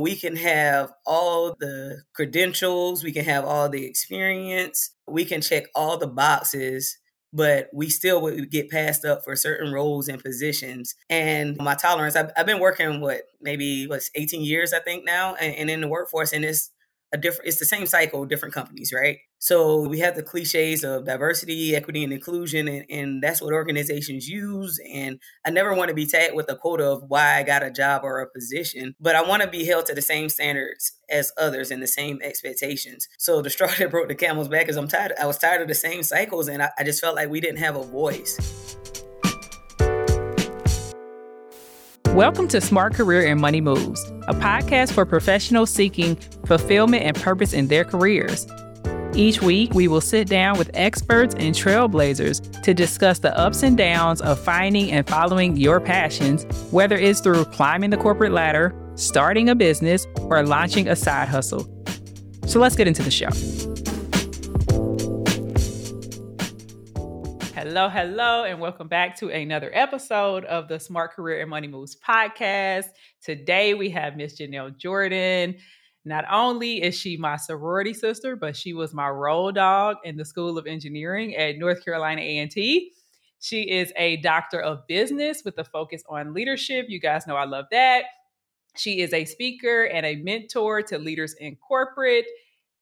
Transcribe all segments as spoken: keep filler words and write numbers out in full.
We can have all the credentials, we can have all the experience, we can check all the boxes, but we still would get passed up for certain roles and positions. And my tolerance, I've, I've been working, what, maybe what's eighteen years, I think now, and, and in the workforce, and it's a different, it's the same cycle, different companies, right? So we have the cliches of diversity, equity, and inclusion, and, and that's what organizations use. And I never want to be tagged with a quota of why I got a job or a position, but I want to be held to the same standards as others and the same expectations. So the straw that broke the camel's back is I'm tired. I was tired of the same cycles, and I, I just felt like we didn't have a voice. Welcome to Smart Career and Money Moves, a podcast for professionals seeking fulfillment and purpose in their careers. Each week, we will sit down with experts and trailblazers to discuss the ups and downs of finding and following your passions, whether it's through climbing the corporate ladder, starting a business, or launching a side hustle. So let's get into the show. Hello, hello, and welcome back to another episode of the Smart Career and Money Moves podcast. Today, we have Miss Janelle Jordan. Not only is she my sorority sister, but she was my road dog in the School of Engineering at North Carolina A and T. She is a doctor of business with a focus on leadership. You guys know I love that. She is a speaker and a mentor to leaders in corporate,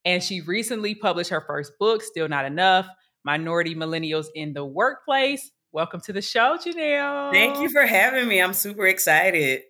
and she recently published her first book, Still Not Enough: Minority Millennials in the Workplace. Welcome to the show, Janelle. Thank you for having me. I'm super excited.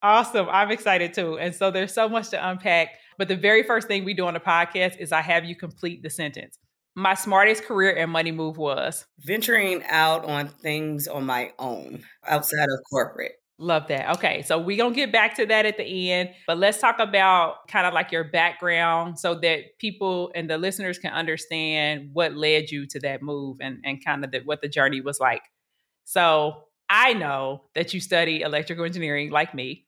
Awesome. I'm excited too. And so there's so much to unpack. But the very first thing we do on the podcast is I have you complete the sentence. My smartest career and money move was venturing out on things on my own outside of corporate. Love that. Okay. So we're going to get back to that at the end, but let's talk about kind of like your background so that people and the listeners can understand what led you to that move and, and kind of the, what the journey was like. So I know that you study electrical engineering like me,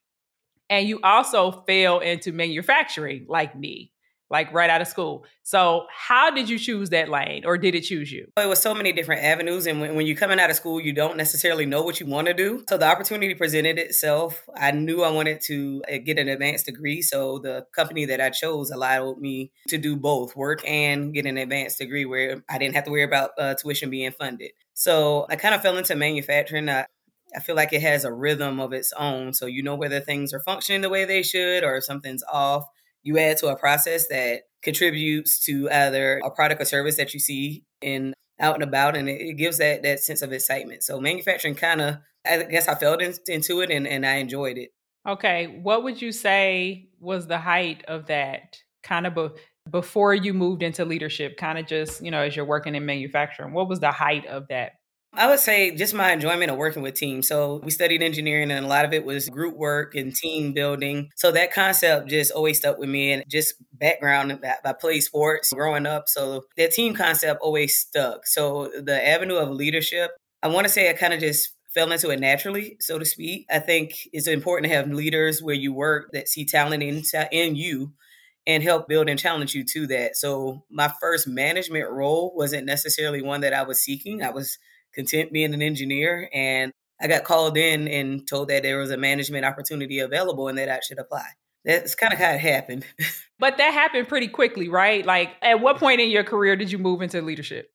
and you also fell into manufacturing like me, like right out of school. So how did you choose that lane, or did it choose you? It was so many different avenues. And when, when you're coming out of school, you don't necessarily know what you want to do. So the opportunity presented itself. I knew I wanted to get an advanced degree. So the company that I chose allowed me to do both work and get an advanced degree where I didn't have to worry about uh, tuition being funded. So I kind of fell into manufacturing. I, I feel like it has a rhythm of its own. So you know whether things are functioning the way they should or if something's off. You add to a process that contributes to either a product or service that you see in out and about, and it, it gives that that sense of excitement. So manufacturing kind of, I guess I fell in, into it and, and I enjoyed it. Okay. What would you say was the height of that kind of be, before you moved into leadership, kind of just, you know, as you're working in manufacturing, what was the height of that? I would say just my enjoyment of working with teams. So we studied engineering, and a lot of it was group work and team building. So that concept just always stuck with me, and just background, I played sports growing up. So that team concept always stuck. So the avenue of leadership, I want to say I kind of just fell into it naturally, so to speak. I think it's important to have leaders where you work that see talent in, in you and help build and challenge you to that. So my first management role wasn't necessarily one that I was seeking. I was content being an engineer. And I got called in and told that there was a management opportunity available and that I should apply. That's kind of how it happened. But that happened pretty quickly, right? Like, at what point in your career did you move into leadership?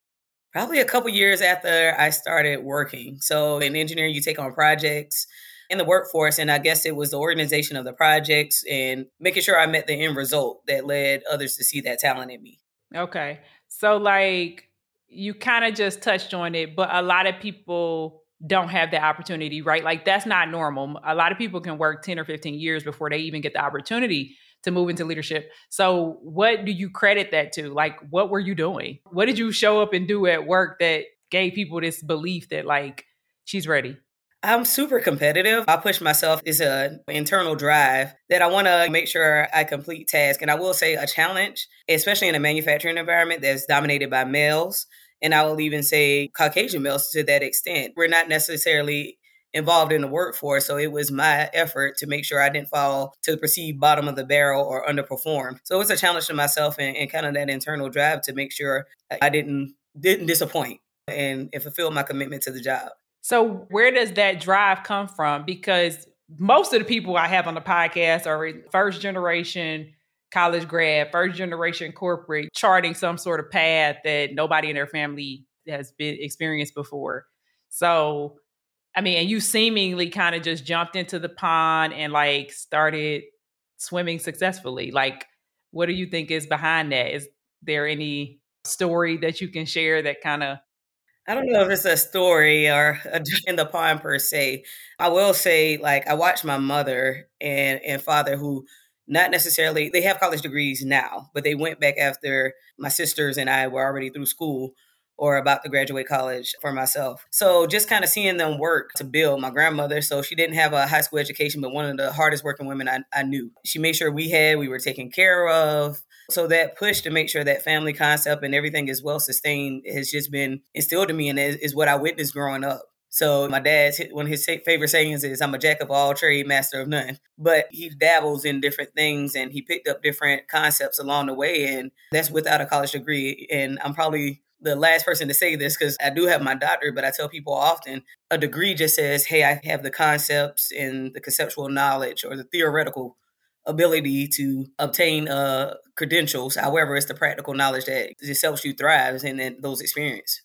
Probably a couple years after I started working. So in engineering, you take on projects in the workforce. And I guess it was the organization of the projects and making sure I met the end result that led others to see that talent in me. Okay. So like, you kind of just touched on it, but a lot of people don't have the opportunity, right? Like, that's not normal. A lot of people can work ten or fifteen years before they even get the opportunity to move into leadership. So what do you credit that to? Like, what were you doing? What did you show up and do at work that gave people this belief that like, she's ready? I'm super competitive. I push myself. It's an internal drive that I want to make sure I complete tasks. And I will say a challenge, especially in a manufacturing environment that's dominated by males. And I will even say Caucasian males to that extent. We're not necessarily involved in the workforce. So it was my effort to make sure I didn't fall to the perceived bottom of the barrel or underperform. So it was a challenge to myself and, and kind of that internal drive to make sure I didn't, didn't disappoint and, and fulfill my commitment to the job. So where does that drive come from? Because most of the people I have on the podcast are first generation college grad, first generation corporate, charting some sort of path that nobody in their family has been experienced before. So, I mean, and you seemingly kind of just jumped into the pond and like started swimming successfully. Like, what do you think is behind that? Is there any story that you can share that kind of... I don't know if it's a story or a in the pond per se. I will say, like, I watched my mother and, and father who not necessarily, they have college degrees now, but they went back after my sisters and I were already through school or about to graduate college for myself. So just kind of seeing them work to build. My grandmother, so she didn't have a high school education, but one of the hardest working women I, I knew. She made sure we had, we were taken care of. So that push to make sure that family concept and everything is well sustained has just been instilled in me and is, is what I witnessed growing up. So my dad's, one of his favorite sayings is, I'm a jack of all trades, master of none. But he dabbles in different things and he picked up different concepts along the way. And that's without a college degree. And I'm probably the last person to say this because I do have my doctorate, but I tell people often a degree just says, hey, I have the concepts and the conceptual knowledge or the theoretical ability to obtain uh, credentials. However, it's the practical knowledge that just helps you thrive and then those experiences.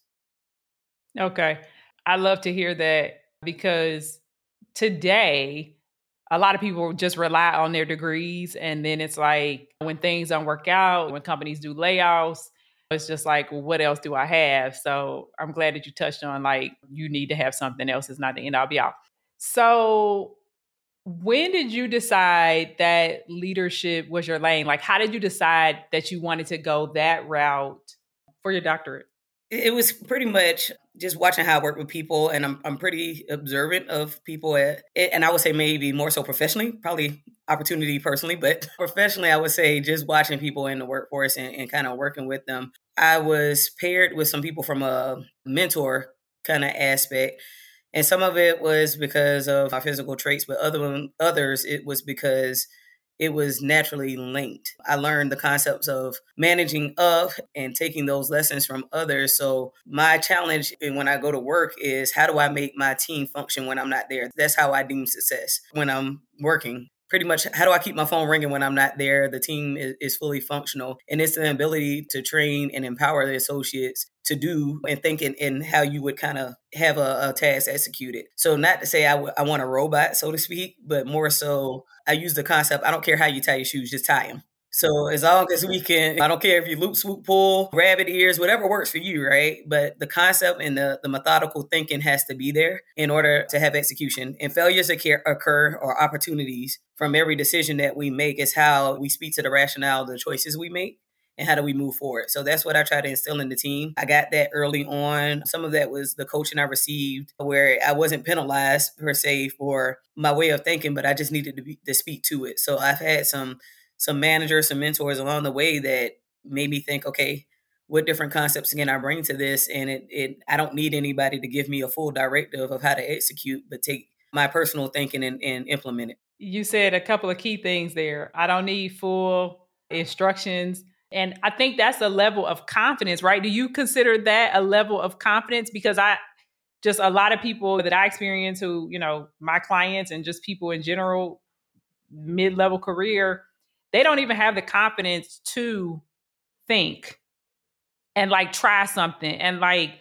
Okay. I love to hear that because today, a lot of people just rely on their degrees. And then it's like when things don't work out, when companies do layoffs, it's just like, well, what else do I have? So I'm glad that you touched on like, you need to have something else. It's not the end all be all. So when did you decide that leadership was your lane? Like, how did you decide that you wanted to go that route for your doctorate? It was pretty much just watching how I work with people. And I'm I'm pretty observant of people. At, and I would say maybe more so professionally, probably opportunity personally, but professionally, I would say just watching people in the workforce and, and kind of working with them. I was paired with some people from a mentor kind of aspect. And some of it was because of my physical traits, but other others, it was because it was naturally linked. I learned the concepts of managing up and taking those lessons from others. So my challenge when I go to work is how do I make my team function when I'm not there? That's how I deem success when I'm working. Pretty much, how do I keep my phone ringing when I'm not there? The team is, is fully functional. And it's the ability to train and empower the associates to do and think in, in how you would kind of have a, a task executed. So not to say I, w- I want a robot, so to speak, but more so I use the concept, I don't care how you tie your shoes, just tie them. So as long as we can, I don't care if you loop, swoop, pull, rabbit ears, whatever works for you, right? But the concept and the, the methodical thinking has to be there in order to have execution. And failures occur, occur or opportunities from every decision that we make is how we speak to the rationale of the choices we make. And how do we move forward? So that's what I try to instill in the team. I got that early on. Some of that was the coaching I received where I wasn't penalized per se for my way of thinking, but I just needed to, be, to speak to it. So I've had some some managers, some mentors along the way that made me think, okay, what different concepts can I bring to this? And it, it I don't need anybody to give me a full directive of how to execute, but take my personal thinking and, and implement it. You said a couple of key things there. I don't need full instructions. And I think that's a level of confidence, right? Do you consider that a level of confidence? Because I just, a lot of people that I experience who, you know, my clients and just people in general, mid-level career, they don't even have the confidence to think and like try something and like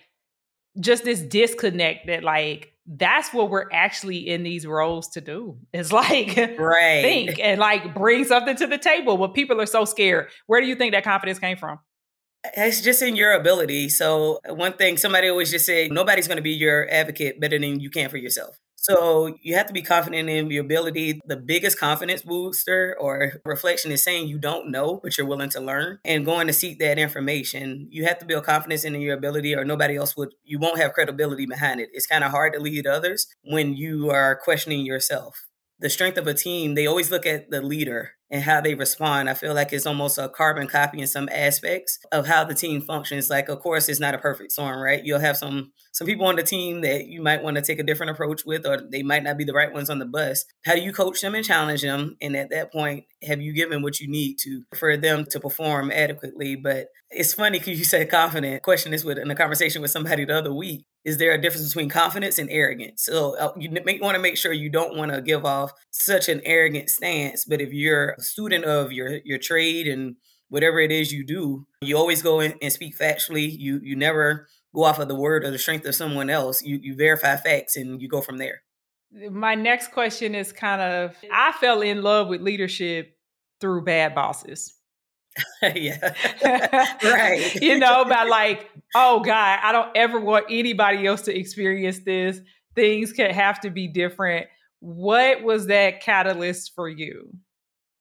just this disconnect that like, that's what we're actually in these roles to do. It's like, right. Think and like bring something to the table. Well, people are so scared. Where do you think that confidence came from? It's just in your ability. So one thing somebody always just said, nobody's going to be your advocate better than you can for yourself. So you have to be confident in your ability. The biggest confidence booster or reflection is saying you don't know, but you're willing to learn and going to seek that information. You have to build confidence in your ability or nobody else would, you won't have credibility behind it. It's kind of hard to lead others when you are questioning yourself. The strength of a team, they always look at the leader and how they respond. I feel like it's almost a carbon copy in some aspects of how the team functions. Like, of course, it's not a perfect storm, right? You'll have some some people on the team that you might want to take a different approach with, or they might not be the right ones on the bus. How do you coach them and challenge them? And at that point, have you given what you need to for them to perform adequately? But it's funny because you said confident. Question this with in a conversation with somebody the other week. is there a difference between confidence and arrogance? So uh, you may want to make sure you don't want to give off such an arrogant stance. But if you're a student of your, your trade and whatever it is you do, you always go in and speak factually. You you never go off of the word or the strength of someone else. You you verify facts and you go from there. My next question is kind of, I fell in love with leadership through bad bosses. Yeah. Right. You know, by like, oh God, I don't ever want anybody else to experience this. Things could have to be different. What was that catalyst for you?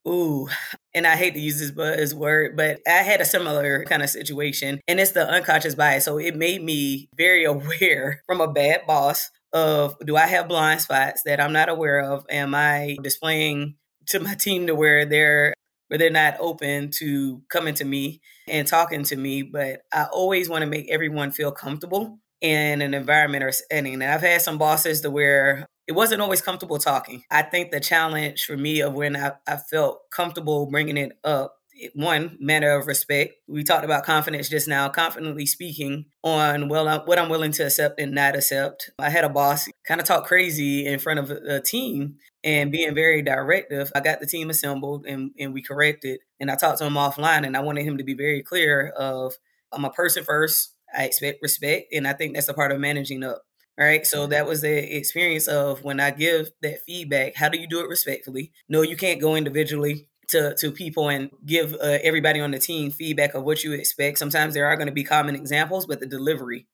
Ooh, and I hate to use this buzz word, but I had a similar kind of situation, and it's the unconscious bias. So it made me very aware from a bad boss of, do I have blind spots that I'm not aware of? Am I displaying to my team to where they're where they're not open to coming to me and talking to me? But I always want to make everyone feel comfortable in an environment or setting. And I've had some bosses to where it wasn't always comfortable talking. I think the challenge for me of when I, I felt comfortable bringing it up, one, matter of respect. We talked about confidence just now, confidently speaking on well what I'm willing to accept and not accept. I had a boss kind of talk crazy in front of a team and being very directive. I got the team assembled and, and we corrected. And I talked to him offline, and I wanted him to be very clear of, I'm a person first. I expect respect. And I think that's a part of managing up. All right. So that was the experience of when I give that feedback, how do you do it respectfully? No, you can't go individually to, to people and give uh, everybody on the team feedback of what you expect. Sometimes there are going to be common examples, but the delivery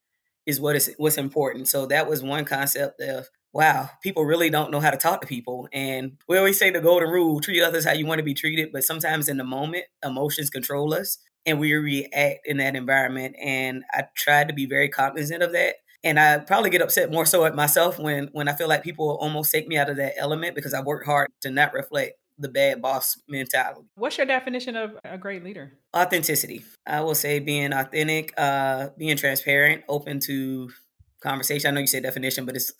is what is what's important. So that was one concept of, wow, people really don't know how to talk to people. And we always say the golden rule, treat others how you want to be treated. But sometimes in the moment, emotions control us and we react in that environment. And I tried to be very cognizant of that. And I probably get upset more so at myself when, when I feel like people almost take me out of that element because I worked hard to not reflect the bad boss mentality. What's your definition of a great leader? Authenticity. I will say being authentic, uh, being transparent, open to conversation. I know you say definition, but it's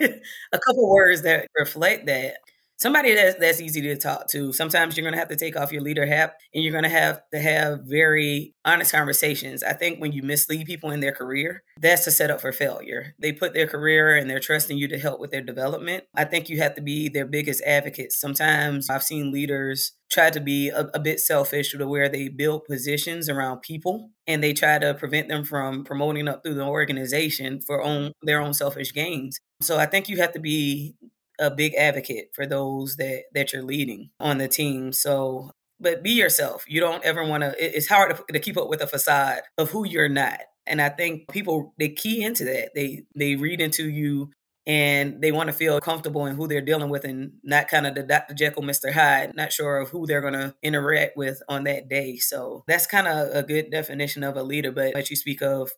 a couple words that reflect that. Somebody that's, that's easy to talk to. Sometimes you're going to have to take off your leader hat and you're going to have to have very honest conversations. I think when you mislead people in their career, that's a setup for failure. They put their career and they're trusting you to help with their development. I think you have to be their biggest advocate. Sometimes I've seen leaders try to be a, a bit selfish to where they build positions around people and they try to prevent them from promoting up through the organization for own, their own selfish gains. So I think you have to be a big advocate for those that, that you're leading on the team. So, but be yourself. You don't ever want to, it's hard to, to keep up with a facade of who you're not. And I think people, they key into that. They, they read into you and they want to feel comfortable in who they're dealing with and not kind of the Doctor Jekyll, Mister Hyde, not sure of who they're going to interact with on that day. So that's kind of a good definition of a leader, but what you speak of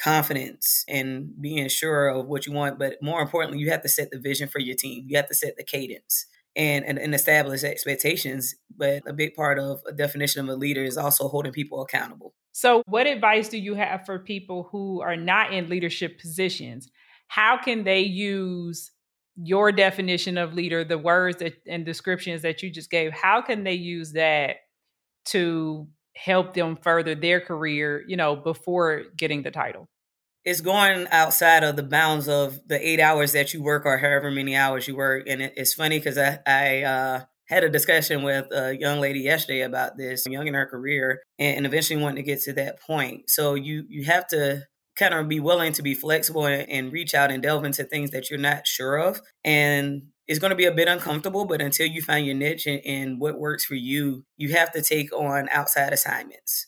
confidence and being sure of what you want. But more importantly, you have to set the vision for your team. You have to set the cadence and, and, and establish expectations. But a big part of a definition of a leader is also holding people accountable. So what advice do you have for people who are not in leadership positions? How can they use your definition of leader, the words that, and descriptions that you just gave? How can they use that to help them further their career, you know, before getting the title? It's going outside of the bounds of the eight hours that you work or however many hours you work. And it, it's funny because I, I uh, had a discussion with a young lady yesterday about this, young in her career, and, and eventually wanting to get to that point. So you you have to kind of be willing to be flexible and, and reach out and delve into things that you're not sure of. And it's going to be a bit uncomfortable, but until you find your niche and, and what works for you, you have to take on outside assignments.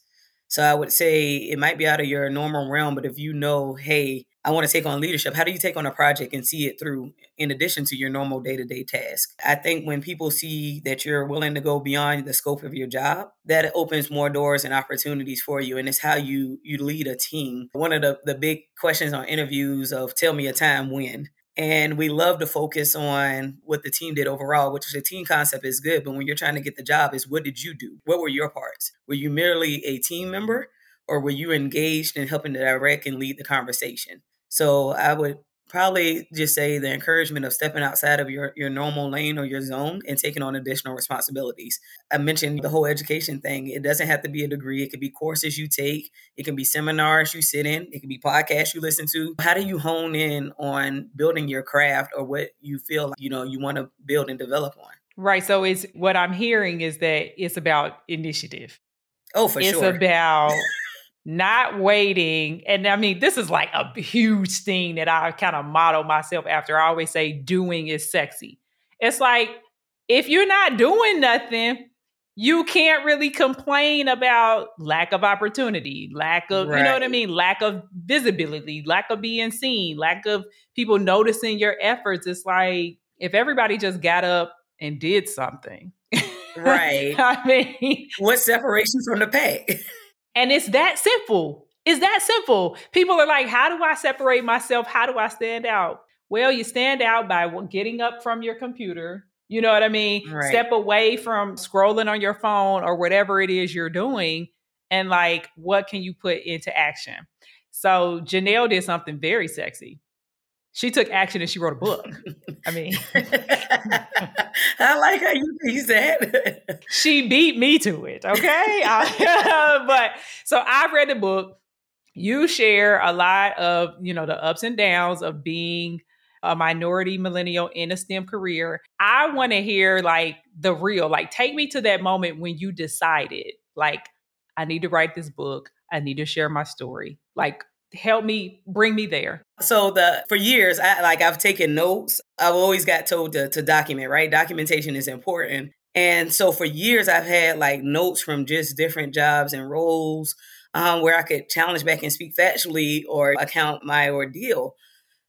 So I would say it might be out of your normal realm, but if you know, hey, I want to take on leadership, how do you take on a project and see it through in addition to your normal day-to-day task? I think when people see that you're willing to go beyond the scope of your job, that opens more doors and opportunities for you. And it's how you you lead a team. One of the, the big questions on interviews of tell me a time when. And we love to focus on what the team did overall, which is a team concept is good. But when you're trying to get the job is what did you do? What were your parts? Were you merely a team member or were you engaged in helping to direct and lead the conversation? So I would probably just say the encouragement of stepping outside of your, your normal lane or your zone and taking on additional responsibilities. I mentioned the whole education thing. It doesn't have to be a degree. It could be courses you take. It can be seminars you sit in. It can be podcasts you listen to. How do you hone in on building your craft or what you feel like, you know, you want to build and develop on? Right. So it's what I'm hearing is that it's about initiative. Oh, for it's sure. It's about... Not waiting. And I mean, this is like a huge thing that I kind of model myself after. I always say doing is sexy. It's like, if you're not doing nothing, you can't really complain about lack of opportunity, lack of, right. you know what I mean? Lack of visibility, lack of being seen, lack of people noticing your efforts. It's like, if everybody just got up and did something. Right. I mean, what separations from the pack? And it's that simple. It's that simple. People are like, how do I separate myself? How do I stand out? Well, you stand out by getting up from your computer. You know what I mean? Right. Step away from scrolling on your phone or whatever it is you're doing. And like, what can you put into action? So Janelle did something very sexy. She took action and she wrote a book. I mean. I like how you use that. She beat me to it, okay? I, but so I've read the book. You share a lot of, you know, the ups and downs of being a minority millennial in a STEM career. I want to hear like the real, like take me to that moment when you decided, like, I need to write this book. I need to share my story. Like, help me, bring me there. So the for years, I like I've taken notes. I've always got told to, to document, right? Documentation is important. And so for years, I've had like notes from just different jobs and roles um, where I could challenge back and speak factually or account my ordeal.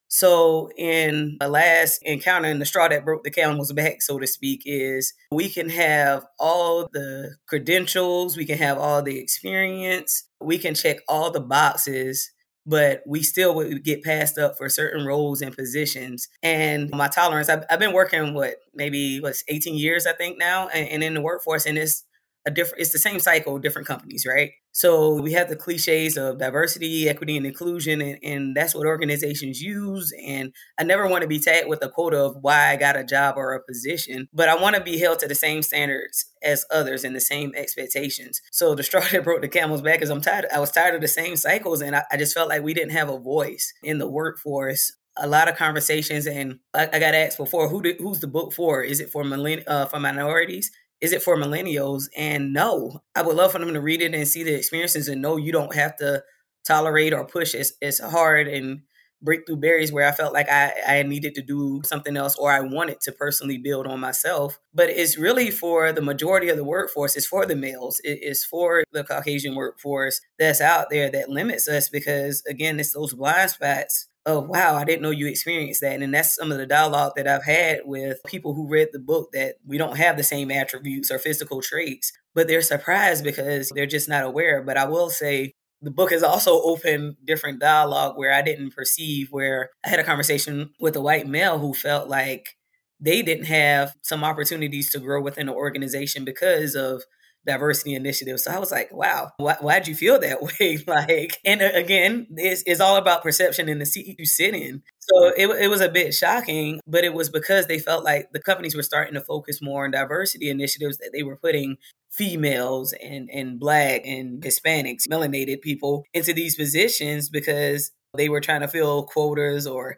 So in the last encounter, in the straw that broke the camel's back, so to speak, is we can have all the credentials, we can have all the experience, we can check all the boxes, but we still would get passed up for certain roles and positions. And my tolerance, I've, I've been working, what, maybe what's eighteen years, I think now, and, and in the workforce, and it's a different, it's the same cycle, different companies, right? So we have the cliches of diversity, equity, and inclusion, and, and that's what organizations use. And I never want to be tagged with a quota of why I got a job or a position, but I want to be held to the same standards as others and the same expectations. So the straw that broke the camel's back is I'm tired. I was tired of the same cycles, and I, I just felt like we didn't have a voice in the workforce. A lot of conversations, and I, I got asked before, who did, who's the book for? Is it for millenn- uh, for minorities? Is it for millennials? And no, I would love for them to read it and see the experiences and know you don't have to tolerate or push as, as hard and break through barriers where I felt like I, I needed to do something else or I wanted to personally build on myself. But it's really for the majority of the workforce. It's for the males. It, it's for the Caucasian workforce that's out there that limits us because, again, it's those blind spots. Oh, wow, I didn't know you experienced that. And that's some of the dialogue that I've had with people who read the book, that we don't have the same attributes or physical traits, but they're surprised because they're just not aware. But I will say the book has also opened different dialogue where I didn't perceive, where I had a conversation with a white male who felt like they didn't have some opportunities to grow within the organization because of diversity initiatives. So I was like, wow, why, why'd you feel that way? Like, and again, it's, it's all about perception in the seat you sit in. So it, it was a bit shocking, but it was because they felt like the companies were starting to focus more on diversity initiatives that they were putting females and, and Black and Hispanics, melanated people into these positions because they were trying to fill quotas or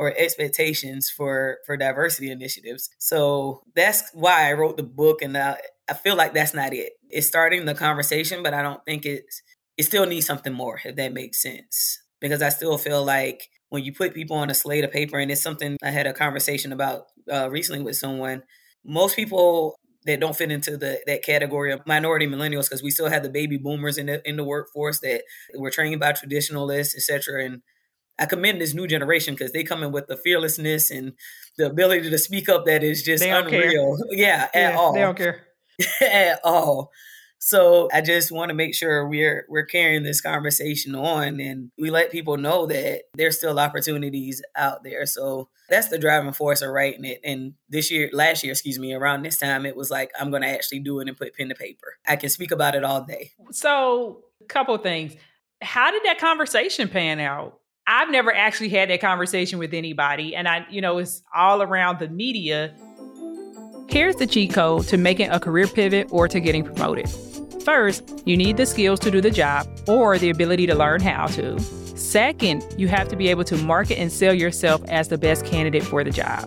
or expectations for, for diversity initiatives. So that's why I wrote the book. And I, I feel like that's not it. It's starting the conversation, but I don't think it's, it still needs something more, if that makes sense. Because I still feel like when you put people on a slate of paper, and it's something I had a conversation about uh, recently with someone, most people that don't fit into the that category of minority millennials, because we still have the baby boomers in the, in the workforce that were trained by traditionalists, et cetera, and I commend this new generation because they come in with the fearlessness and the ability to speak up that is just unreal. Yeah, yeah, at all. They don't care. At all. So I just want to make sure we're we're carrying this conversation on and we let people know that there's still opportunities out there. So that's the driving force of writing it. And this year, last year, excuse me, around this time, it was like, I'm going to actually do it and put pen to paper. I can speak about it all day. So a couple of things. How did that conversation pan out? I've never actually had that conversation with anybody. And I, you know, it's all around the media. Here's the cheat code to making a career pivot or to getting promoted. First, you need the skills to do the job or the ability to learn how to. Second, you have to be able to market and sell yourself as the best candidate for the job.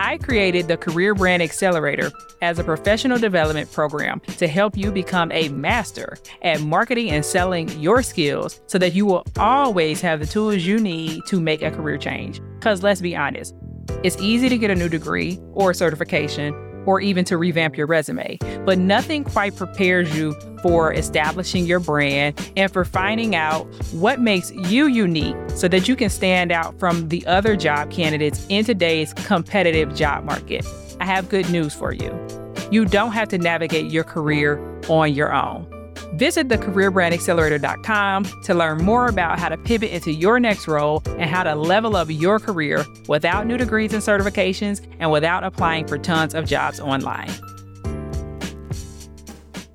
I created the Career Brand Accelerator as a professional development program to help you become a master at marketing and selling your skills so that you will always have the tools you need to make a career change. Because let's be honest, it's easy to get a new degree or certification or even to revamp your resume, but nothing quite prepares you for establishing your brand and for finding out what makes you unique so that you can stand out from the other job candidates in today's competitive job market. I have good news for you. You don't have to navigate your career on your own. Visit the career brand accelerator dot com to learn more about how to pivot into your next role and how to level up your career without new degrees and certifications and without applying for tons of jobs online.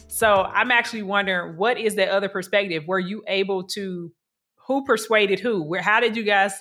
So I'm actually wondering, what is the other perspective? Were you able to, who persuaded who? Where? How did you guys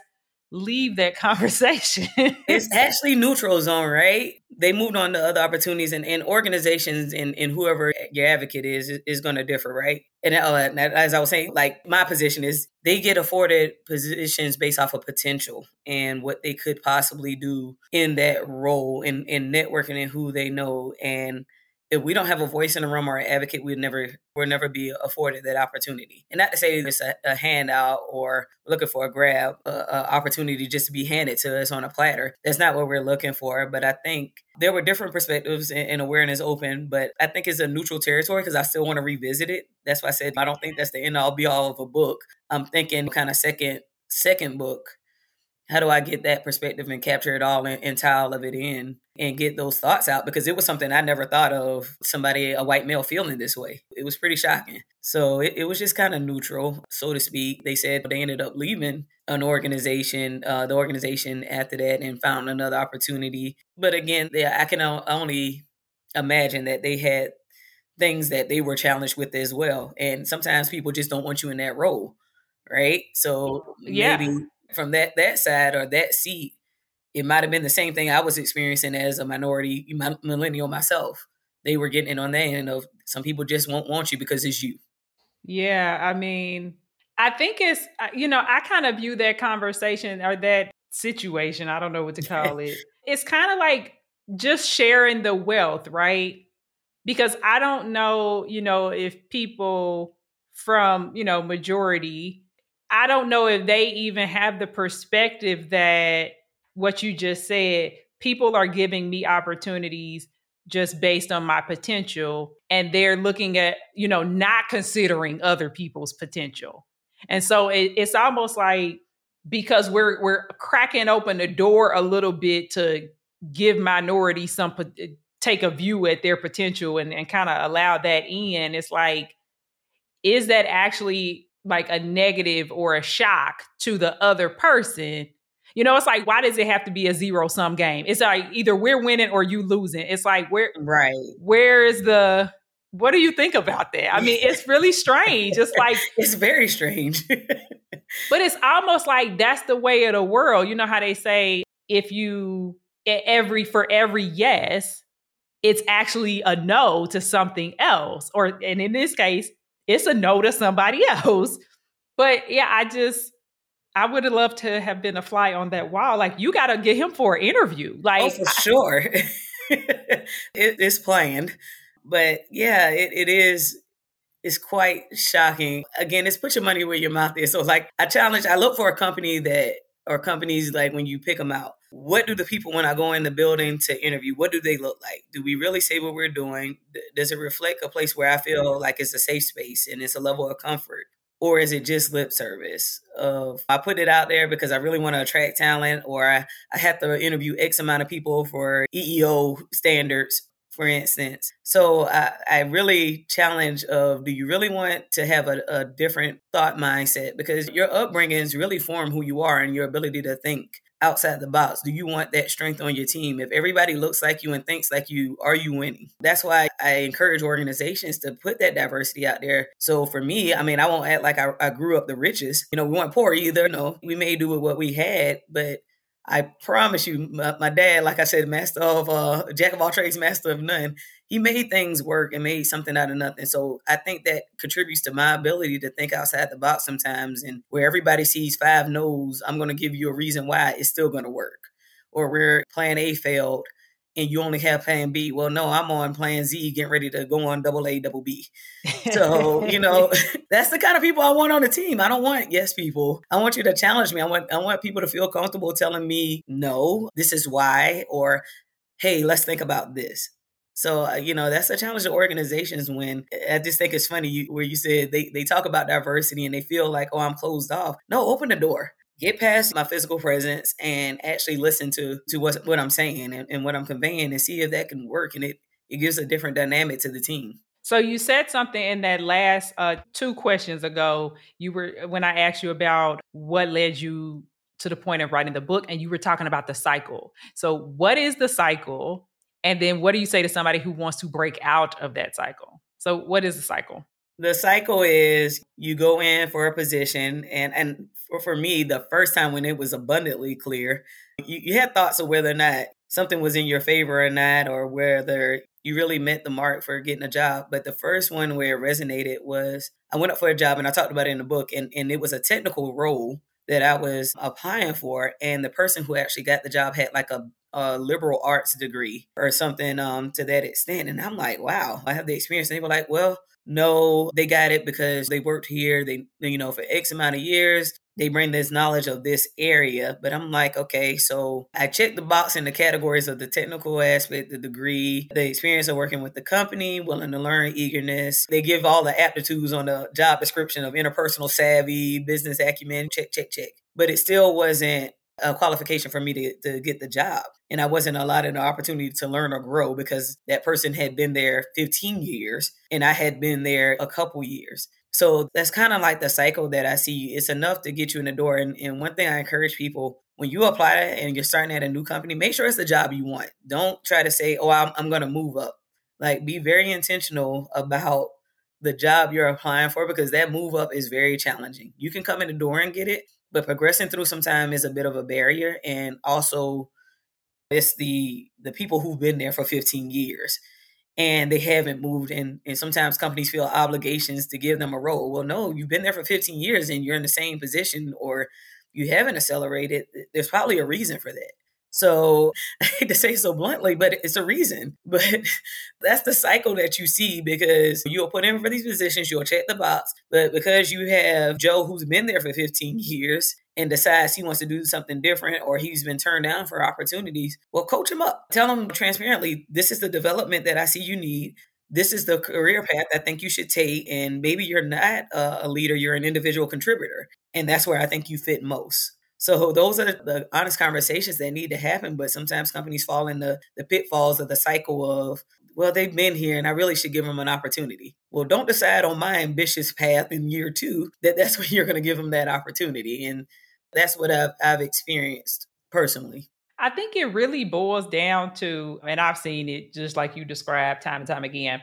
leave that conversation? It's actually neutral zone, right? They moved on to other opportunities, and, and organizations and, and whoever your advocate is, is, is going to differ, right? And uh, as I was saying, like my position is they get afforded positions based off of potential and what they could possibly do in that role and, and networking and who they know. And if we don't have a voice in the room or an advocate, we'd never, we'll never be afforded that opportunity. And not to say it's a, a handout or looking for a grab, a, a opportunity just to be handed to us on a platter. That's not what we're looking for. But I think there were different perspectives and, and awareness open, but I think it's a neutral territory because I still want to revisit it. That's why I said, I don't think that's the end all be all of a book. I'm thinking kind of second, second book. How do I get that perspective and capture it all and, and tie all of it in and get those thoughts out? Because it was something I never thought of, somebody, a white male, feeling this way. It was pretty shocking. So it, it was just kind of neutral, so to speak. They said they ended up leaving an organization, uh, the organization after that, and found another opportunity. But again, they, I can only imagine that they had things that they were challenged with as well. And sometimes people just don't want you in that role, right? So yeah. maybe... from that that side or that seat, it might have been the same thing I was experiencing as a minority my, millennial myself. They were getting in on that end of some people just won't want you because it's you. Yeah, I mean, I think it's, you know, I kind of view that conversation or that situation, I don't know what to call it. It's kind of like just sharing the wealth, right? Because I don't know, you know, if people from, you know, majority, I don't know if they even have the perspective that what you just said, people are giving me opportunities just based on my potential. And they're looking at, you know, not considering other people's potential. And so it, it's almost like because we're we're cracking open the door a little bit to give minorities some, take a view at their potential and, and kind of allow that in. It's like, is that actually like a negative or a shock to the other person? You know, it's like, why does it have to be a zero sum game? It's like either we're winning or you losing. It's like, where, right. Where is the, what do you think about that? I mean, it's really strange. It's like, it's very strange, but it's almost like that's the way of the world. You know how they say, if you every, for every yes, it's actually a no to something else. Or, and in this case, it's a no to somebody else. But yeah, I just, I would have loved to have been a fly on that wall. Like, you got to get him for an interview. Like, oh, for I- sure. it, it's planned. But yeah, it, it is, it's quite shocking. Again, it's put your money where your mouth is. So like, I challenge, I look for a company that, or companies, like when you pick them out, what do the people, when I go in the building to interview, what do they look like? Do we really say what we're doing? Does it reflect a place where I feel like it's a safe space and it's a level of comfort? Or is it just lip service of, I put it out there because I really want to attract talent, or I, I have to interview X amount of people for E E O standards, for instance. So I, I really challenge of, do you really want to have a, a different thought mindset? Because your upbringings really form who you are and your ability to think. outside the box? Do you want that strength on your team? If everybody looks like you and thinks like you, are you winning? That's why I encourage organizations to put that diversity out there. So for me, I mean, I won't act like I, I grew up the richest. You know, we weren't poor either. No, we made do with what we had, but I promise you, my, my dad, like I said, master of, uh, jack of all trades, master of none. He made things work and made something out of nothing. So I think that contributes to my ability to think outside the box sometimes. And where everybody sees five no's, I'm going to give you a reason why it's still going to work. Or where plan A failed and you only have plan B. Well, no, I'm on plan Z, getting ready to go on double A, double B. So, you know, that's the kind of people I want on the team. I don't want yes people. I want you to challenge me. I want I want people to feel comfortable telling me, no, this is why, or, hey, let's think about this. So, uh, you know, that's a challenge to organizations when I just think it's funny you, where you said they, they talk about diversity and they feel like, oh, I'm closed off. No, open the door. Get past my physical presence and actually listen to to what, what I'm saying and, and what I'm conveying and see if that can work. And it, it gives a different dynamic to the team. So you said something in that last uh, two questions ago, you were when I asked you about what led you to the point of writing the book, and you were talking about the cycle. So what is the cycle? And then what do you say to somebody who wants to break out of that cycle? So what is the cycle? The cycle is you go in for a position. And, and for, for me, the first time when it was abundantly clear, you, you had thoughts of whether or not something was in your favor or not, or whether you really met the mark for getting a job. But the first one where it resonated was I went up for a job, and I talked about it in the book, and, and it was a technical role that I was applying for. And the person who actually got the job had like a a liberal arts degree or something um, to that extent. And I'm like, wow, I have the experience. And they were like, well, no, they got it because they worked here. They, you know, for X amount of years, they bring this knowledge of this area. But I'm like, okay, so I checked the box in the categories of the technical aspect, the degree, the experience of working with the company, willing to learn, eagerness. They give all the aptitudes on the job description of interpersonal savvy, business acumen, check, check, check. But it still wasn't a qualification for me to, to get the job. And I wasn't allowed an opportunity to learn or grow because that person had been there fifteen years and I had been there a couple years. So that's kind of like the cycle that I see. It's enough to get you in the door. And, and one thing I encourage people, when you apply and you're starting at a new company, make sure it's the job you want. Don't try to say, oh, I'm, I'm going to move up. Like, be very intentional about the job you're applying for, because that move up is very challenging. You can come in the door and get it, but progressing through some time is a bit of a barrier. And also it's the the people who've been there for fifteen years and they haven't moved. And, and sometimes companies feel obligations to give them a role. Well, no, you've been there for fifteen years and you're in the same position, or you haven't accelerated. There's probably a reason for that. So I hate to say so bluntly, but it's a reason. But that's the cycle that you see, because you'll put in for these positions, you'll check the box. But because you have Joe who's been there for fifteen years and decides he wants to do something different, or he's been turned down for opportunities, well, coach him up. Tell him transparently, this is the development that I see you need. This is the career path I think you should take. And maybe you're not a leader, you're an individual contributor. And that's where I think you fit most. So those are the honest conversations that need to happen. But sometimes companies fall in the, the pitfalls of the cycle of, well, they've been here and I really should give them an opportunity. Well, don't decide on my ambitious path in year two that that's when you're going to give them that opportunity. And that's what I've, I've experienced personally. I think it really boils down to, and I've seen it just like you described time and time again,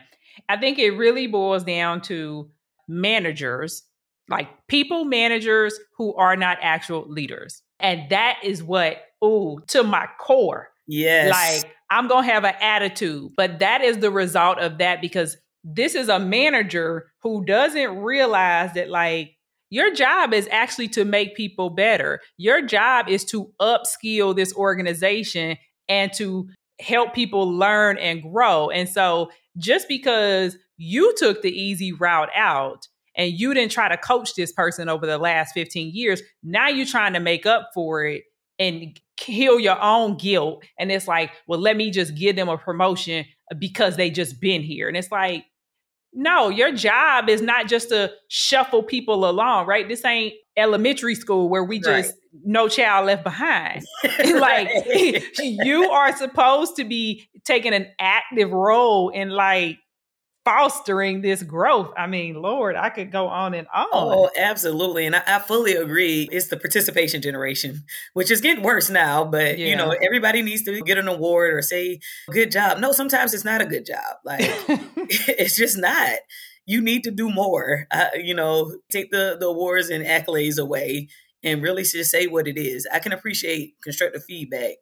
I think it really boils down to managers, like people managers who are not actual leaders. And that is what, ooh, to my core. Yes. Like, I'm going to have an attitude, but that is the result of that, because this is a manager who doesn't realize that, like, your job is actually to make people better. Your job is to upskill this organization and to help people learn and grow. And so just because you took the easy route out, and you didn't try to coach this person over the last fifteen years. Now you're trying to make up for it and heal your own guilt. And it's like, well, let me just give them a promotion because they just been here. And it's like, no, your job is not just to shuffle people along, right? This ain't elementary school where we right. just no child left behind. Like, you are supposed to be taking an active role in, like, fostering this growth. I mean, Lord, I could go on and on. Oh, absolutely. And I, I fully agree. It's the participation generation, which is getting worse now. But, yeah. you know, everybody needs to get an award or say, good job. No, sometimes it's not a good job. Like, it's just not. You need to do more, uh, you know, take the, the awards and accolades away and really just say what it is. I can appreciate constructive feedback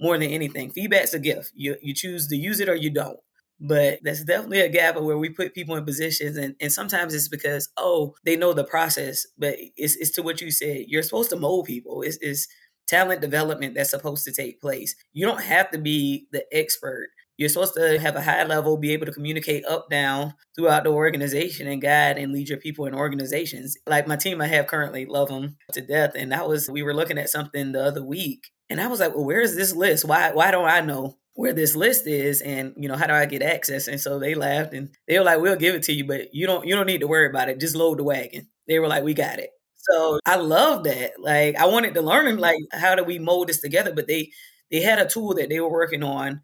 more than anything. Feedback's a gift. You you choose to use it or you don't. But that's definitely a gap where we put people in positions. And, and sometimes it's because, oh, they know the process. But it's it's to what you said. You're supposed to mold people. It's, it's talent development that's supposed to take place. You don't have to be the expert. You're supposed to have a high level, be able to communicate up, down throughout the organization and guide and lead your people in organizations. Like my team I have currently, love them to death. And I was, we were looking at something the other week and I was like, well, where is this list? Why, why don't I know where this list is? And, you know, how do I get access? And so they laughed and they were like, we'll give it to you, but you don't, you don't need to worry about it. Just load the wagon. They were like, we got it. So I love that. Like I wanted to learn, like, how do we mold this together? But they, they had a tool that they were working on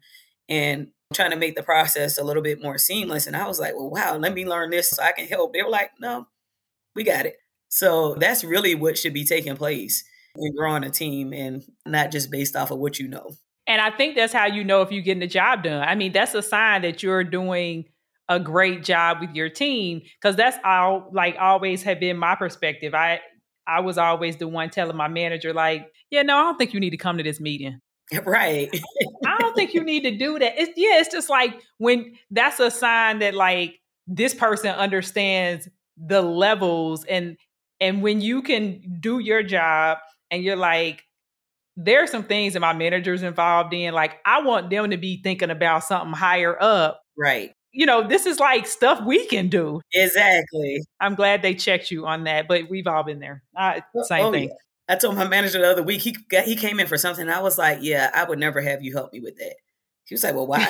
and trying to make the process a little bit more seamless. And I was like, well, wow, let me learn this so I can help. They were like, no, we got it. So that's really what should be taking place when growing a team and not just based off of what you know. And I think that's how you know if you're getting the job done. I mean, that's a sign that you're doing a great job with your team, because that's all, like, always have been my perspective. I I was always the one telling my manager, like, yeah, no, I don't think you need to come to this meeting. Right. I don't think you need to do that. It's, yeah, it's just like when that's a sign that, like, this person understands the levels and and when you can do your job and you're like, there are some things that my manager's involved in. Like, I want them to be thinking about something higher up. Right. You know, this is like stuff we can do. Exactly. I'm glad they checked you on that, but we've all been there. Uh, same oh, thing. Yeah. I told my manager the other week, he got, he came in for something. And I was like, yeah, I would never have you help me with that. He was like, well, why?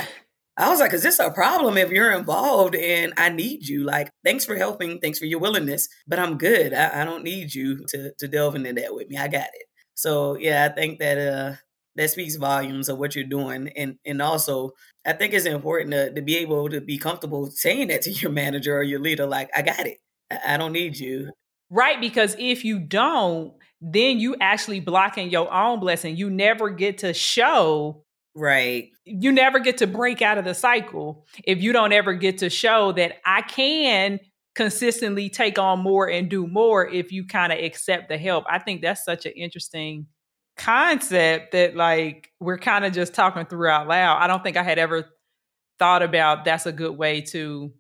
I was like, because it's a problem if you're involved and I need you. Like, thanks for helping. Thanks for your willingness. But I'm good. I, I don't need you to, to delve into that with me. I got it. So, yeah, I think that uh, that speaks volumes of what you're doing. And and also, I think it's important to, to be able to be comfortable saying that to your manager or your leader. Like, I got it. I, I don't need you. Right. Because if you don't, then you actually blocking your own blessing. You never get to show. Right. You never get to break out of the cycle if you don't ever get to show that I can consistently take on more and do more if you kind of accept the help. I think that's such an interesting concept that, like, we're kind of just talking through out loud. I don't think I had ever thought about that's a good way to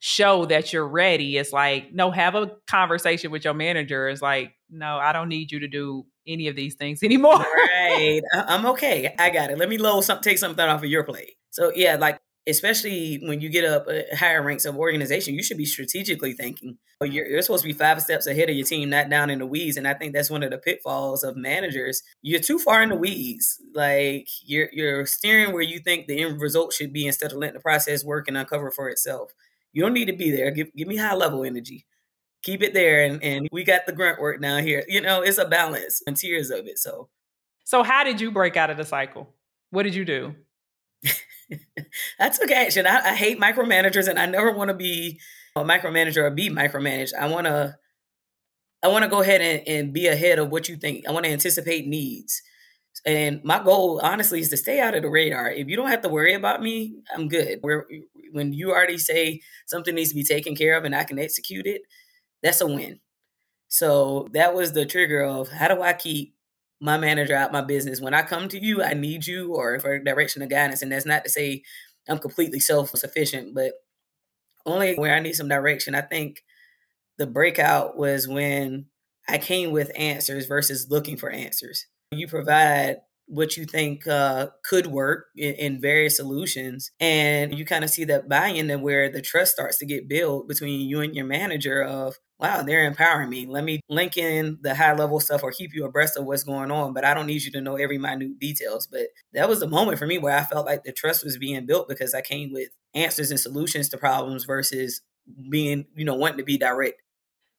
show that you're ready. It's like, no, have a conversation with your manager. It's like, no, I don't need you to do any of these things anymore. Right. I'm okay. I got it. Let me load some, take something off of your plate. So yeah, like, especially when you get up at higher ranks of organization, you should be strategically thinking. You're, you're supposed to be five steps ahead of your team, not down in the weeds. And I think that's one of the pitfalls of managers. You're too far in the weeds. Like you're, you're steering where you think the end result should be instead of letting the process work and uncover for itself. You don't need to be there. Give, give me high level energy. Keep it there. And, and we got the grunt work down here. You know, it's a balance and tiers of it. So, so how did you break out of the cycle? What did you do? I took action. I, I hate micromanagers and I never want to be a micromanager or be micromanaged. I want to, I want to go ahead and, and be ahead of what you think. I want to anticipate needs. And my goal, honestly, is to stay out of the radar. If you don't have to worry about me, I'm good. Where when you already say something needs to be taken care of and I can execute it, that's a win. So that was the trigger of how do I keep my manager out my business? When I come to you, I need you or for direction or guidance. And that's not to say I'm completely self-sufficient, but only where I need some direction. I think the breakout was when I came with answers versus looking for answers. You provide what you think uh, could work in, in various solutions. And you kind of see that buy-in and where the trust starts to get built between you and your manager of, wow, they're empowering me. Let me link in the high level stuff or keep you abreast of what's going on. But I don't need you to know every minute details. But that was the moment for me where I felt like the trust was being built because I came with answers and solutions to problems versus being, you know, wanting to be direct.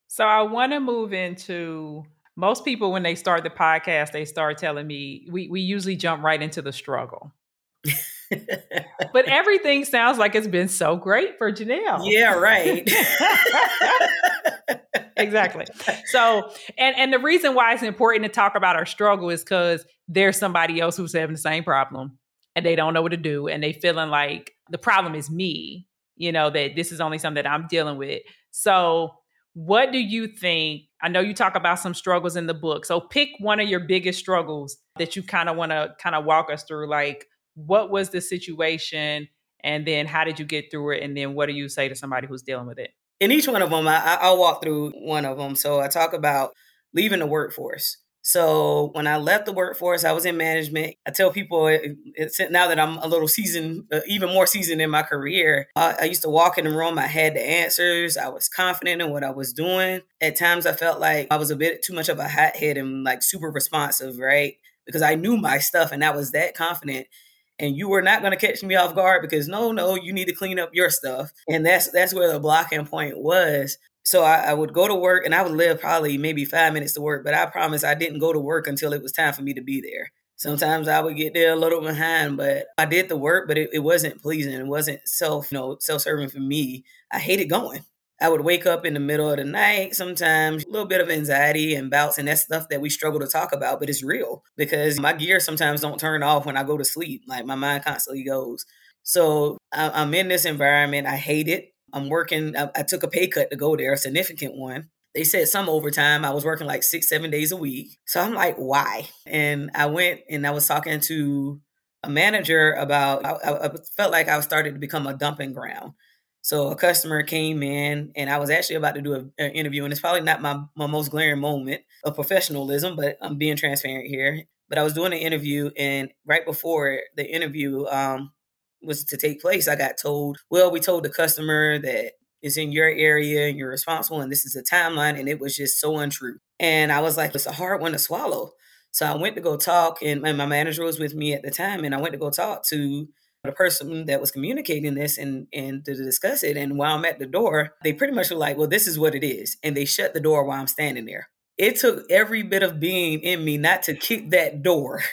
So I want to move into... Most people, when they start the podcast, they start telling me, we, we usually jump right into the struggle. But everything sounds like it's been so great for Janelle. Yeah, right. Exactly. So, and, and the reason why it's important to talk about our struggle is because there's somebody else who's having the same problem and they don't know what to do. And they feeling like the problem is me, you know, that this is only something that I'm dealing with. So what do you think? I know you talk about some struggles in the book. So pick one of your biggest struggles that you kind of want to kind of walk us through. Like, what was the situation? And then how did you get through it? And then what do you say to somebody who's dealing with it? In each one of them, I, I'll walk through one of them. So I talk about leaving the workforce. So when I left the workforce, I was in management. I tell people it, it's, now that I'm a little seasoned, uh, even more seasoned in my career, I, I used to walk in the room. I had the answers. I was confident in what I was doing. At times I felt like I was a bit too much of a hothead and like super responsive, right? Because I knew my stuff and I was that confident. And you were not going to catch me off guard because no, no, you need to clean up your stuff. And that's that's where the blocking point was. So I, I would go to work and I would live probably maybe five minutes to work. But I promise I didn't go to work until it was time for me to be there. Sometimes I would get there a little behind, but I did the work, but it, it wasn't pleasing. It wasn't self, you know, self-serving for me. I hated going. I would wake up in the middle of the night, sometimes a little bit of anxiety and bouts, and that's stuff that we struggle to talk about, but it's real because my gear sometimes don't turn off when I go to sleep. Like my mind constantly goes. So I'm in this environment. I hate it. I'm working. I took a pay cut to go there, a significant one. They said some overtime. I was working like six, seven days a week. So I'm like, why? And I went and I was talking to a manager about, I, I felt like I started to become a dumping ground. So a customer came in and I was actually about to do a, an interview, and it's probably not my, my most glaring moment of professionalism, but I'm being transparent here. But I was doing an interview, and right before the interview um, was to take place, I got told, well, we told the customer that it's in your area and you're responsible and this is a timeline, and it was just so untrue. And I was like, it's a hard one to swallow. So I went to go talk, and my, my manager was with me at the time, and I went to go talk to the person that was communicating this and, and to discuss it. And while I'm at the door, they pretty much were like, well, this is what it is. And they shut the door while I'm standing there. It took every bit of being in me not to kick that door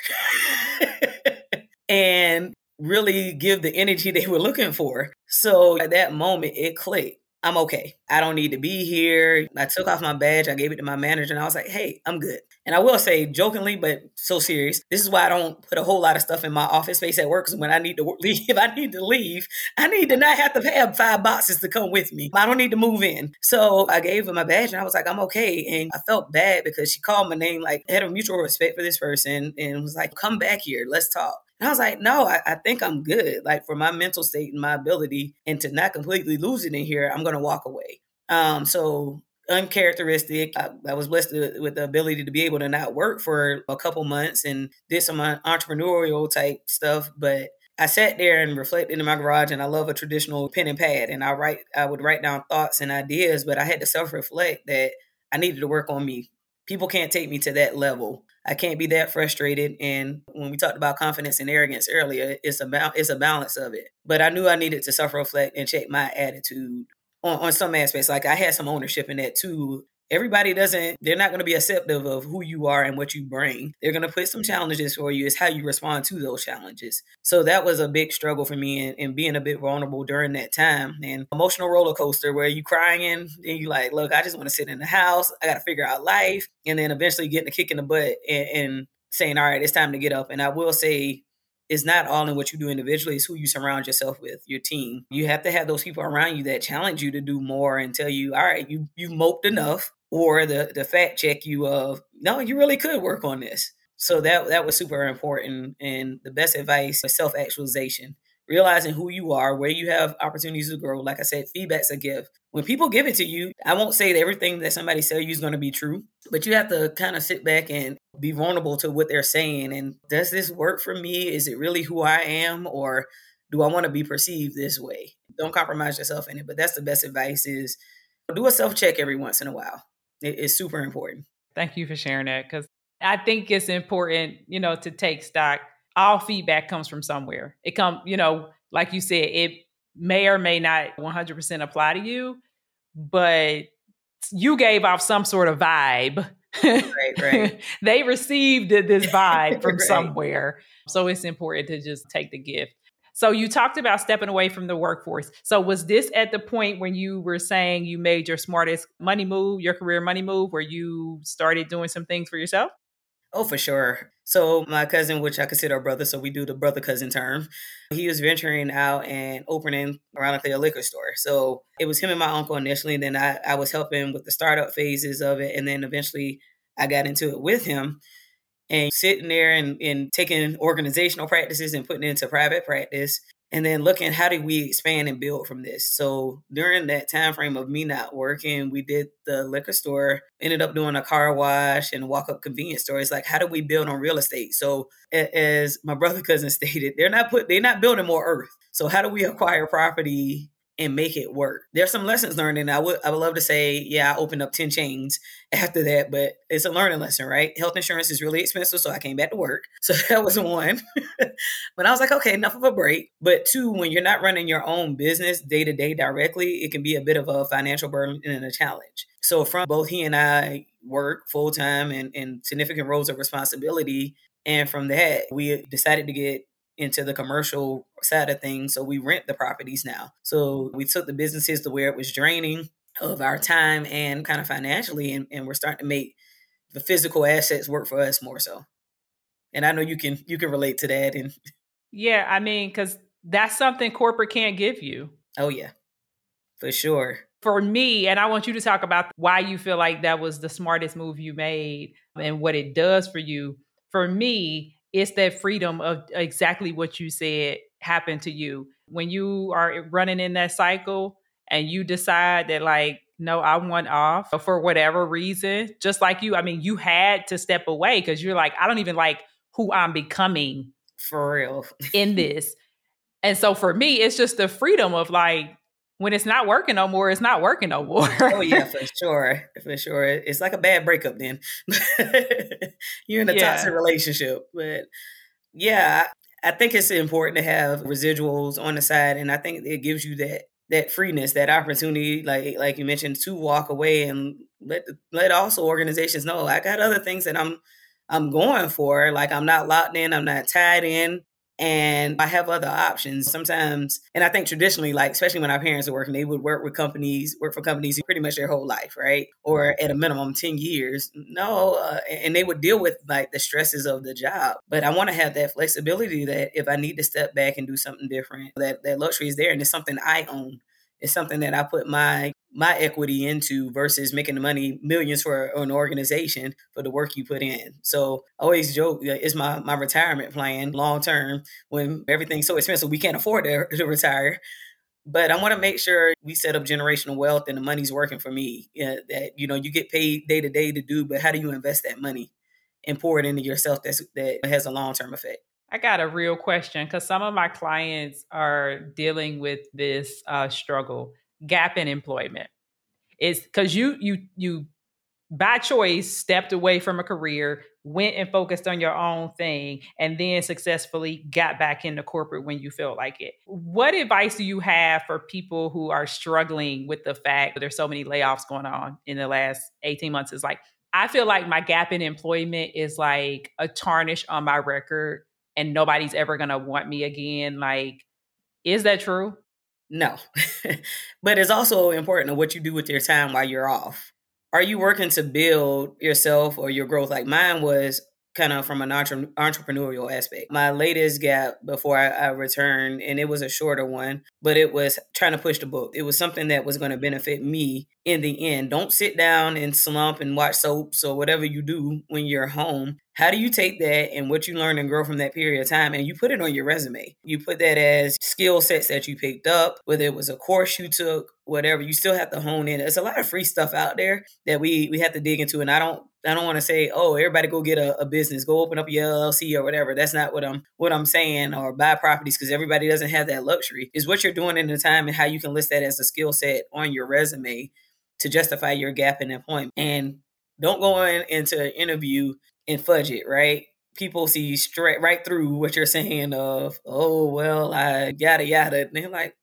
and really give the energy they were looking for. So at that moment, it clicked. I'm okay. I don't need to be here. I took off my badge. I gave it to my manager and I was like, hey, I'm good. And I will say jokingly, but so serious, this is why I don't put a whole lot of stuff in my office space at work. Because when I need to leave, I need to leave. I need to not have to have five boxes to come with me. I don't need to move in. So I gave her my badge and I was like, I'm okay. And I felt bad because she called my name, like I had a mutual respect for this person and was like, come back here. Let's talk. And I was like, no, I, I think I'm good. Like for my mental state and my ability and to not completely lose it in here, I'm going to walk away. Um, so uncharacteristic. I, I was blessed to, with the ability to be able to not work for a couple months and did some entrepreneurial type stuff. But I sat there and reflected in my garage, and I love a traditional pen and pad. And I write, I would write down thoughts and ideas, but I had to self-reflect that I needed to work on me. People can't take me to that level. I can't be that frustrated. And when we talked about confidence and arrogance earlier, it's about it's a balance of it. But I knew I needed to self-reflect and check my attitude on, on some aspects. Like I had some ownership in that too. Everybody doesn't, they're not going to be acceptive of who you are and what you bring. They're going to put some challenges for you. It's how you respond to those challenges. So that was a big struggle for me, and, and being a bit vulnerable during that time, and emotional roller coaster where you crying and you like, look, I just want to sit in the house. I got to figure out life. And then eventually getting a kick in the butt and, and saying, all right, it's time to get up. And I will say, it's not all in what you do individually. It's who you surround yourself with, your team. You have to have those people around you that challenge you to do more and tell you, all right, you, you've moped enough. Or the the fact check you of, no, you really could work on this. So that that was super important. And the best advice is self-actualization, realizing who you are, where you have opportunities to grow. Like I said, feedback's a gift. When people give it to you, I won't say that everything that somebody tells you is going to be true, but you have to kind of sit back and be vulnerable to what they're saying. And does this work for me? Is it really who I am? Or do I want to be perceived this way? Don't compromise yourself in it. But that's the best advice, is do a self-check every once in a while. It's super important. Thank you for sharing that, because I think it's important, you know, to take stock. All feedback comes from somewhere. It comes, you know, like you said, it may or may not one hundred percent apply to you, but you gave off some sort of vibe. Right, right. They received this vibe from right. somewhere. So it's important to just take the gift. So you talked about stepping away from the workforce. So was this at the point when you were saying you made your smartest money move, your career money move, where you started doing some things for yourself? Oh, for sure. So my cousin, which I consider a brother, so we do the brother-cousin term, he was venturing out and opening, ironically, a liquor store. So it was him and my uncle initially, and then I, I was helping with the startup phases of it. And then eventually I got into it with him. And sitting there and, and taking organizational practices and putting it into private practice, and then looking, how do we expand and build from this? So during that time frame of me not working, we did the liquor store, ended up doing a car wash and walk-up convenience store. It's like, how do we build on real estate? So as my brother cousin stated, they're not put, they're not building more earth. So how do we acquire property and make it work? There's some lessons learned. And I would, I would love to say, yeah, I opened up ten chains after that, but it's a learning lesson, right? Health insurance is really expensive. So I came back to work. So that was one. But I was like, okay, enough of a break. But two, when you're not running your own business day to day directly, it can be a bit of a financial burden and a challenge. So from both he and I work full time and, and significant roles of responsibility. And from that, we decided to get into the commercial side of things. So we rent the properties now. So we took the businesses to where it was draining of our time and kind of financially, and, and we're starting to make the physical assets work for us more so. And I know you can you can relate to that. And yeah, I mean, because that's something corporate can't give you. Oh, yeah, for sure. For me, and I want you to talk about why you feel like that was the smartest move you made and what it does for you. For me, it's that freedom of exactly what you said happened to you. When you are running in that cycle and you decide that like, no, I want off for whatever reason, just like you, I mean, you had to step away because you're like, I don't even like who I'm becoming for real in this. And so for me, it's just the freedom of like, when it's not working no more, it's not working no more. Oh yeah, for sure. For sure. It's like a bad breakup then. You're in a yeah. toxic relationship. But yeah, I think it's important to have residuals on the side. And I think it gives you that that freeness, that opportunity, like like you mentioned, to walk away and let let also organizations know I got other things that I'm I'm going for. Like I'm not locked in, I'm not tied in. And I have other options sometimes. And I think traditionally, like, especially when our parents were working, they would work with companies, work for companies pretty much their whole life, right? Or at a minimum, ten years. No. Uh, and they would deal with like the stresses of the job. But I want to have that flexibility that if I need to step back and do something different, that, that luxury is there. And it's something I own. It's something that I put my my equity into versus making the money millions for an organization for the work you put in. So I always joke, it's my, my retirement plan long-term when everything's so expensive, we can't afford to, to retire. But I want to make sure we set up generational wealth and the money's working for me. You know, that, you know, you get paid day to day to do, but how do you invest that money and pour it into yourself that's, that has a long-term effect? I got a real question because some of my clients are dealing with this uh, struggle. Gap in employment. It's because you, you, you by choice stepped away from a career, went and focused on your own thing, and then successfully got back into corporate when you felt like it. What advice do you have for people who are struggling with the fact that there's so many layoffs going on in the last eighteen months? It's like, I feel like my gap in employment is like a tarnish on my record and nobody's ever going to want me again. Like, is that true? No, but it's also important to what you do with your time while you're off. Are you working to build yourself or your growth? Like mine was kind of from an entre- entrepreneurial aspect. My latest gap before I, I returned, and it was a shorter one, but it was trying to push the book. It was something that was going to benefit me in the end. Don't sit down and slump and watch soaps or whatever you do when you're home. How do you take that and what you learn and grow from that period of time and you put it on your resume? You put that as skill sets that you picked up, whether it was a course you took, whatever, you still have to hone in. There's a lot of free stuff out there that we we have to dig into. And I don't I don't want to say, oh, everybody go get a, a business, go open up your L L C or whatever. That's not what I'm what I'm saying, or buy properties, because everybody doesn't have that luxury. It's what you're doing in the time and how you can list that as a skill set on your resume to justify your gap in employment. And don't go in into an interview and fudge it, right? People see straight right through what you're saying of, oh, well, I yada, yada. And they're like,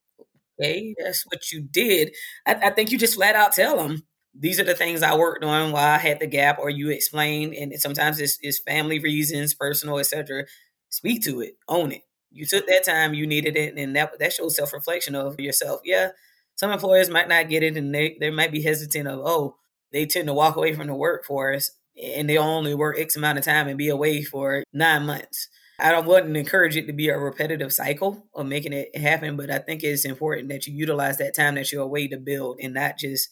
okay, that's what you did. I, I think you just flat out tell them, these are the things I worked on while I had the gap, or you explain. And sometimes it's, it's family reasons, personal, et cetera. Speak to it, own it. you took that time, you needed it. And that, that shows self-reflection of yourself. Yeah. Some employers might not get it, and they, they might be hesitant of, oh, they tend to walk away from the workforce and they only work X amount of time and be away for nine months. I don't, wouldn't encourage it to be a repetitive cycle of making it happen, but I think it's important that you utilize that time that you're away to build and not just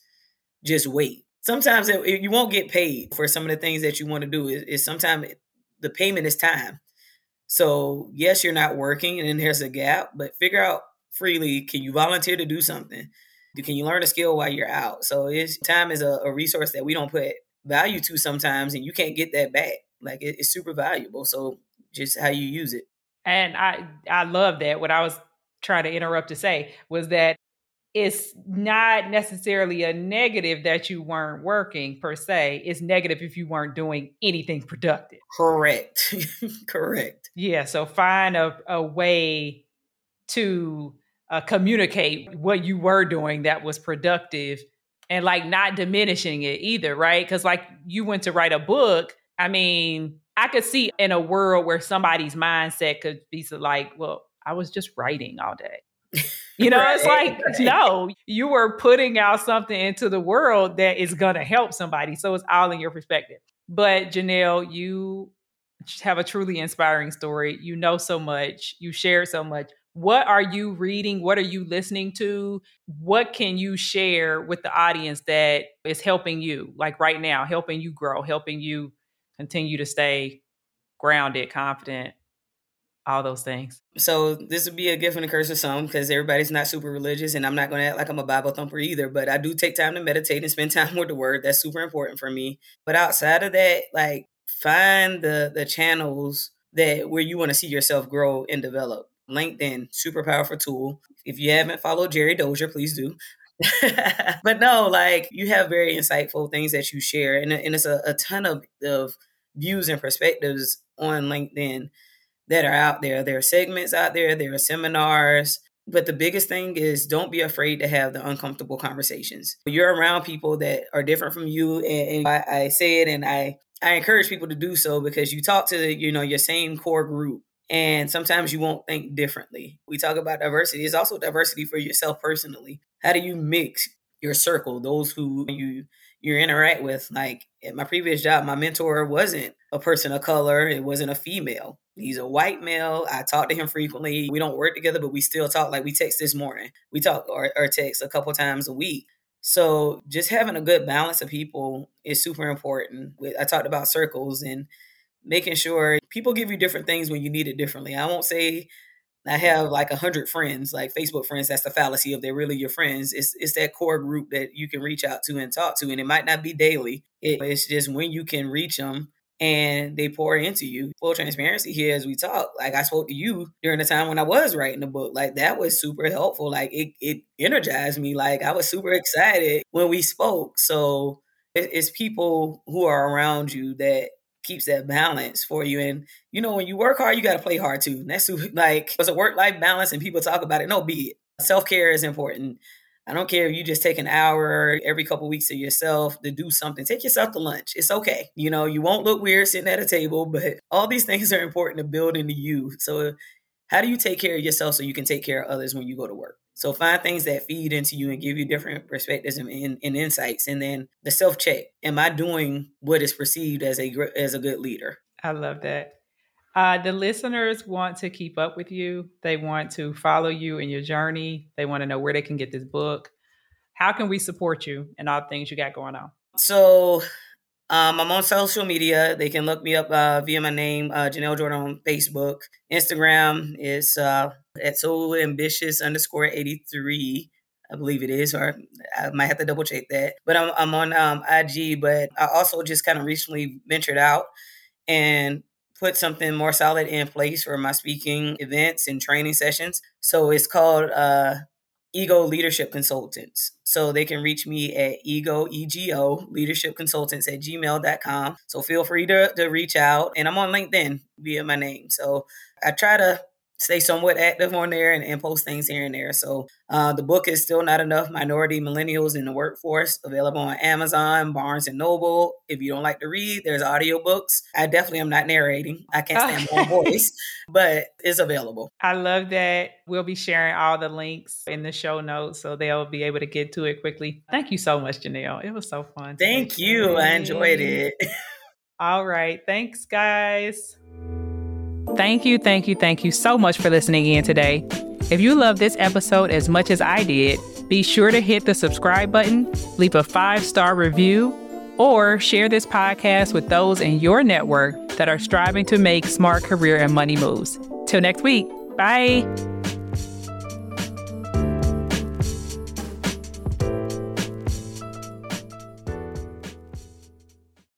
just wait. Sometimes it, you won't get paid for some of the things that you want to do. Is, is sometimes the payment is time. So yes, you're not working and then there's a gap, but figure out freely, can you volunteer to do something? Can you learn a skill while you're out? So it's, time is a, a resource that we don't put value to sometimes, and you can't get that back. Like it, it's super valuable. So just how you use it. And I, I love that. What I was trying to interrupt to say was that it's not necessarily a negative that you weren't working per se. It's negative if you weren't doing anything productive. Correct. Correct. Yeah. So find a, a way to uh, communicate what you were doing that was productive, and like not diminishing it either. Right. Because like you went to write a book. I mean, I could see in a world where somebody's mindset could be like, well, I was just writing all day. You know, right, it's like, right. No, you were putting out something into the world that is going to help somebody. So it's all in your perspective. But Janelle, you have a truly inspiring story. You know so much. You share so much. What are you reading? What are you listening to? What can you share with the audience that is helping you, like right now, helping you grow, helping you continue to stay grounded, confident, all those things? So this would be a gift and a curse of some, because everybody's not super religious, and I'm not going to act like I'm a Bible thumper either, but I do take time to meditate and spend time with the word. That's super important for me. But outside of that, like find the the channels that where you want to see yourself grow and develop. LinkedIn, super powerful tool. If you haven't followed Jerry Dozier, please do. But no, like you have very insightful things that you share. And, and it's a, a ton of, of views and perspectives on LinkedIn that are out there. There are segments out there. There are seminars. But the biggest thing is don't be afraid to have the uncomfortable conversations. You're around people that are different from you. And, and I, I say it, and I, I encourage people to do so, because you talk to, you know, your same core group. And sometimes you won't think differently. We talk about diversity. It's also diversity for yourself personally. How do you mix your circle, those who you you interact with? Like at my previous job, my mentor wasn't a person of color. It wasn't a female. He's a white male. I talk to him frequently. We don't work together, but we still talk. Like we text this morning. We talk or, or text a couple times a week. So just having a good balance of people is super important. I talked about circles and making sure people give you different things when you need it differently. I won't say I have like a hundred friends, like Facebook friends. That's the fallacy of they're really your friends. It's it's that core group that you can reach out to and talk to. And it might not be daily. It, it's just when you can reach them and they pour into you. Full transparency here as we talk. Like I spoke to you during the time when I was writing the book. Like that was super helpful. Like it, it energized me. Like I was super excited when we spoke. So it, it's people who are around you that keeps that balance for you. And, you know, when you work hard, you got to play hard too. And that's who, like, it's a work-life balance and people talk about it. No, be it. Self-care is important. I don't care if you just take an hour every couple of weeks to yourself to do something. Take yourself to lunch. It's okay. You know, you won't look weird sitting at a table, but all these things are important to build into you. So how do you take care of yourself so you can take care of others when you go to work? So find things that feed into you and give you different perspectives and, and, and insights. And then the self-check. Am I doing what is perceived as a as a good leader? I love that. Uh, the listeners want to keep up with you. They want to follow you in your journey. They want to know where they can get this book. How can we support you and all the things you got going on? So um, I'm on social media. They can look me up uh, via my name, uh, Janelle Jordan on Facebook. Instagram is... Uh, at so ambitious underscore eighty-three, I believe it is, or I might have to double check that. But I'm I'm on um, I G, but I also just kind of recently ventured out and put something more solid in place for my speaking events and training sessions. So it's called uh, Ego Leadership Consultants. So they can reach me at ego, E G O, leadership consultants at gmail dot com. So feel free to, to reach out. And I'm on LinkedIn via my name. So I try to stay somewhat active on there and, and post things here and there. So uh, the book is Still Not Enough, Minority Millennials in the Workforce, available on Amazon, Barnes and Noble. If you don't like to read, there's audiobooks. I definitely am not narrating. I can't stand okay. my own voice, but it's available. I love that. We'll be sharing all the links in the show notes so they'll be able to get to it quickly. Thank you so much, Janelle. It was so fun. Thank you. I enjoyed it. All right. Thanks, guys. Thank you, thank you, thank you so much for listening in today. If you love this episode as much as I did, be sure to hit the subscribe button, leave a five-star review, or share this podcast with those in your network that are striving to make smart career and money moves. Till next week, bye.